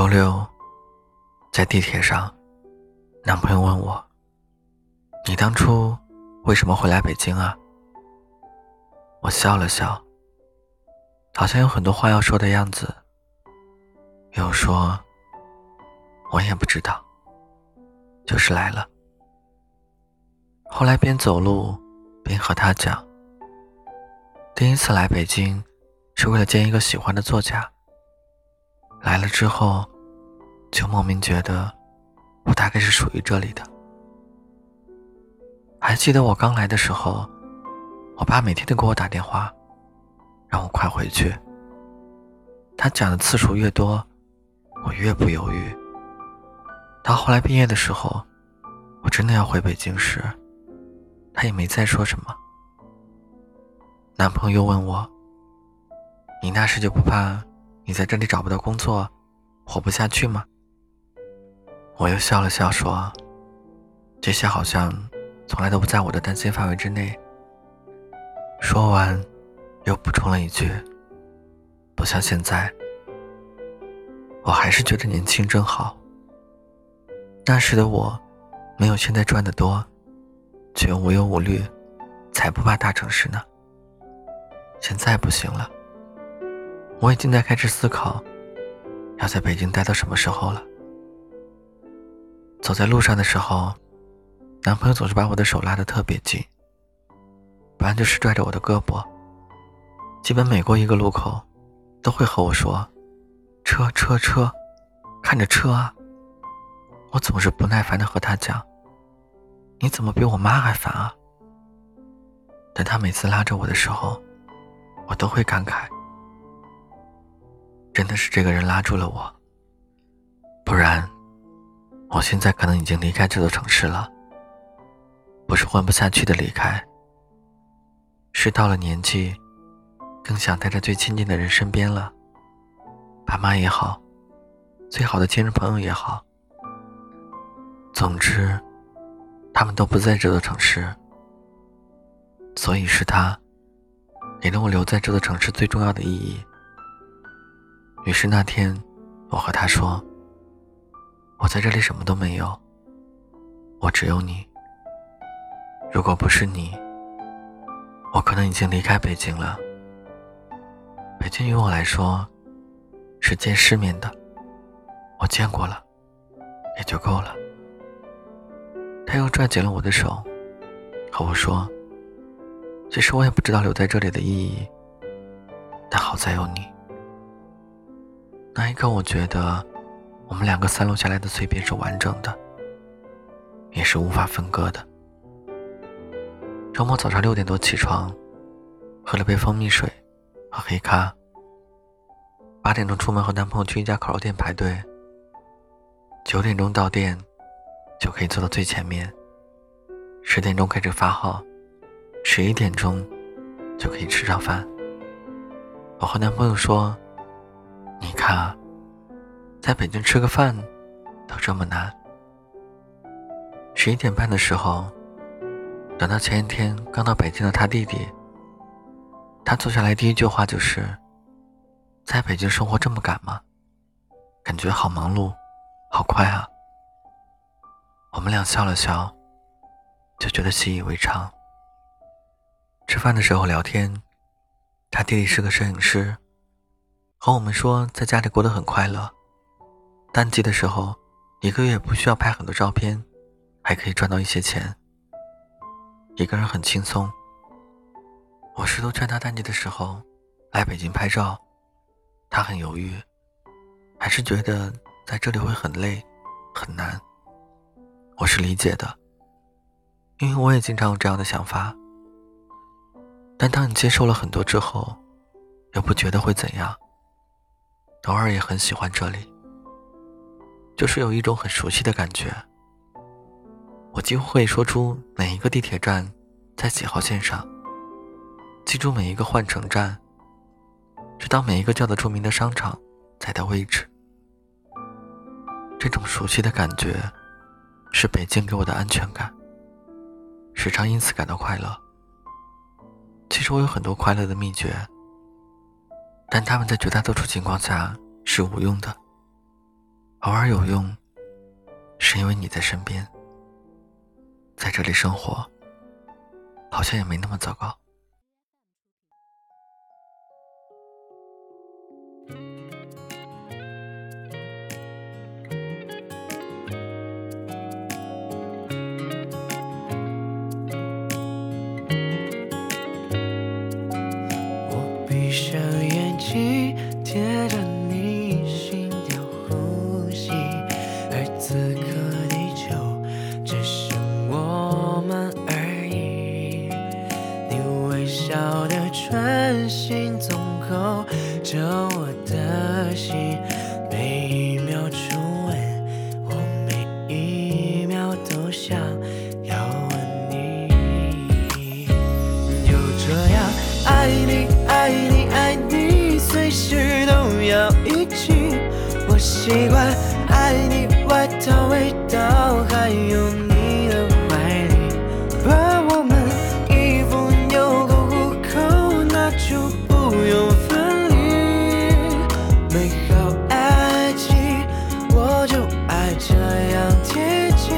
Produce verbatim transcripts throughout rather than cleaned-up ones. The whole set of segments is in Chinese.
周六在地铁上，男朋友问我，你当初为什么会来北京啊？我笑了笑，好像有很多话要说的样子，又说我也不知道，就是来了。后来边走路边和他讲，第一次来北京是为了见一个喜欢的作家，来了之后就莫名觉得我大概是属于这里的。还记得我刚来的时候，我爸每天都给我打电话让我快回去，他讲的次数越多我越不犹豫。到后来毕业的时候，我真的要回北京时，他也没再说什么。男朋友问我，你那时就不怕你在这里找不到工作活不下去吗？我又笑了笑说，这些好像从来都不在我的担心范围之内。说完又补充了一句，不像现在，我还是觉得年轻真好。那时的我没有现在赚得多，却无忧无虑，才不怕大城市呢。现在不行了，我已经在开始思考要在北京待到什么时候了。走在路上的时候，男朋友总是把我的手拉得特别紧，不然就是拽着我的胳膊，基本每过一个路口都会和我说，车车车，看着车啊。我总是不耐烦地和他讲，你怎么比我妈还烦啊？但他每次拉着我的时候，我都会感慨，真的是这个人拉住了我，不然我现在可能已经离开这座城市了。不是混不下去的离开，是到了年纪更想待在最亲近的人身边了，爸妈也好，最好的亲人朋友也好，总之他们都不在这座城市，所以是他给了我留在这座城市最重要的意义。于是那天我和他说，我在这里什么都没有，我只有你，如果不是你，我可能已经离开北京了。北京于我来说是见世面的，我见过了也就够了。他又拽紧了我的手和我说，其实我也不知道留在这里的意义，但好在有你。那一刻我觉得我们两个散落下来的碎片是完整的，也是无法分割的。周末早上六点多起床，喝了杯蜂蜜水和黑咖，八点钟出门和男朋友去一家烤肉店排队，九点钟到店就可以坐到最前面，十点钟开始发号，十一点钟就可以吃上饭。我和男朋友说，你看啊，在北京吃个饭都这么难。十一点半的时候，等到前一天刚到北京的他弟弟，他坐下来第一句话就是，在北京生活这么赶吗？感觉好忙碌，好快啊。我们俩笑了笑，就觉得习以为常。吃饭的时候聊天，他弟弟是个摄影师，和我们说在家里过得很快乐，淡季的时候一个月不需要拍很多照片，还可以赚到一些钱，一个人很轻松。我试图劝他淡季的时候来北京拍照，他很犹豫，还是觉得在这里会很累很难。我是理解的，因为我也经常有这样的想法，但当你接受了很多之后又不觉得会怎样，偶尔也很喜欢这里，就是有一种很熟悉的感觉。我几乎会说出每一个地铁站在几号线上，记住每一个换乘站，直到每一个叫得出名的商场在的位置。这种熟悉的感觉是北京给我的安全感，时常因此感到快乐。其实我有很多快乐的秘诀，但他们在绝大多数情况下是无用的，偶尔有用，是因为你在身边，在这里生活，好像也没那么糟糕。我闭上眼睛，贴着你心跳呼吸，而此刻地球只剩我们而已。你微笑的唇形总扣着我的心，每一秒初吻，我每一秒都想要吻你。就这样爱你爱你爱你，随时都要一起。我习惯爱你外套味道，还有你的怀里，把我们衣服纽扣虎口，那就不用分离。美好爱情，我就爱这样贴近，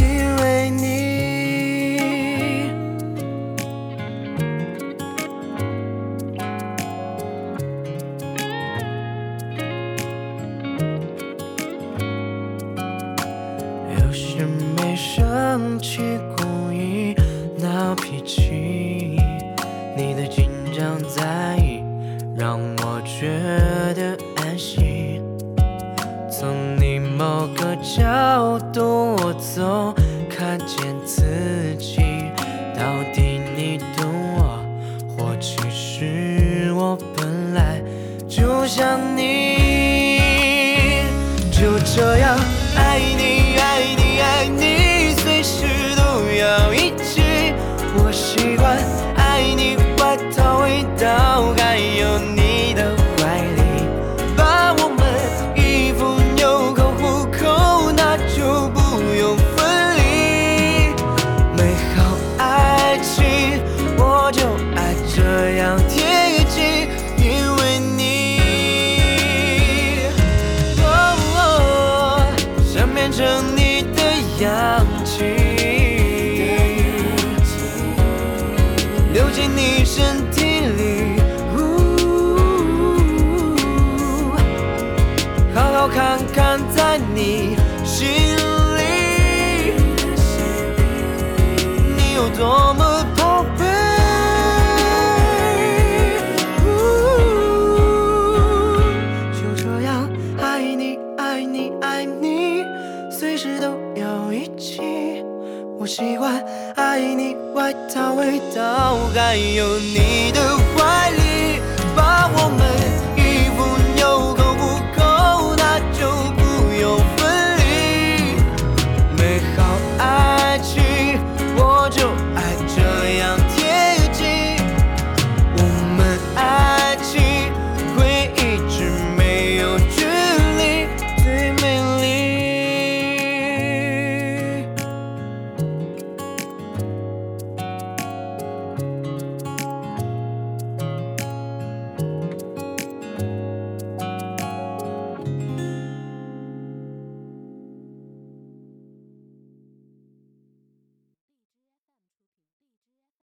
因为你。有时没生气，故意闹脾气，你的紧张在意，让我觉得安心。从你某个角度，我总看见自己。到底你懂我，或其实我本来就像你。就这样爱你爱你爱你，随时都要一起。我习惯爱你外套味道，还有你的怀里，把我们衣服纽扣虎口，那就不用分离。美好爱情，我就爱这样贴近，因为你。哦，想变成你的氧气，流进你身体里。呜，好好看看在你心里，你有多么宝贝。呜，就这样爱你爱你爱你，随时都要一起。我习惯爱你外套味道，还有你的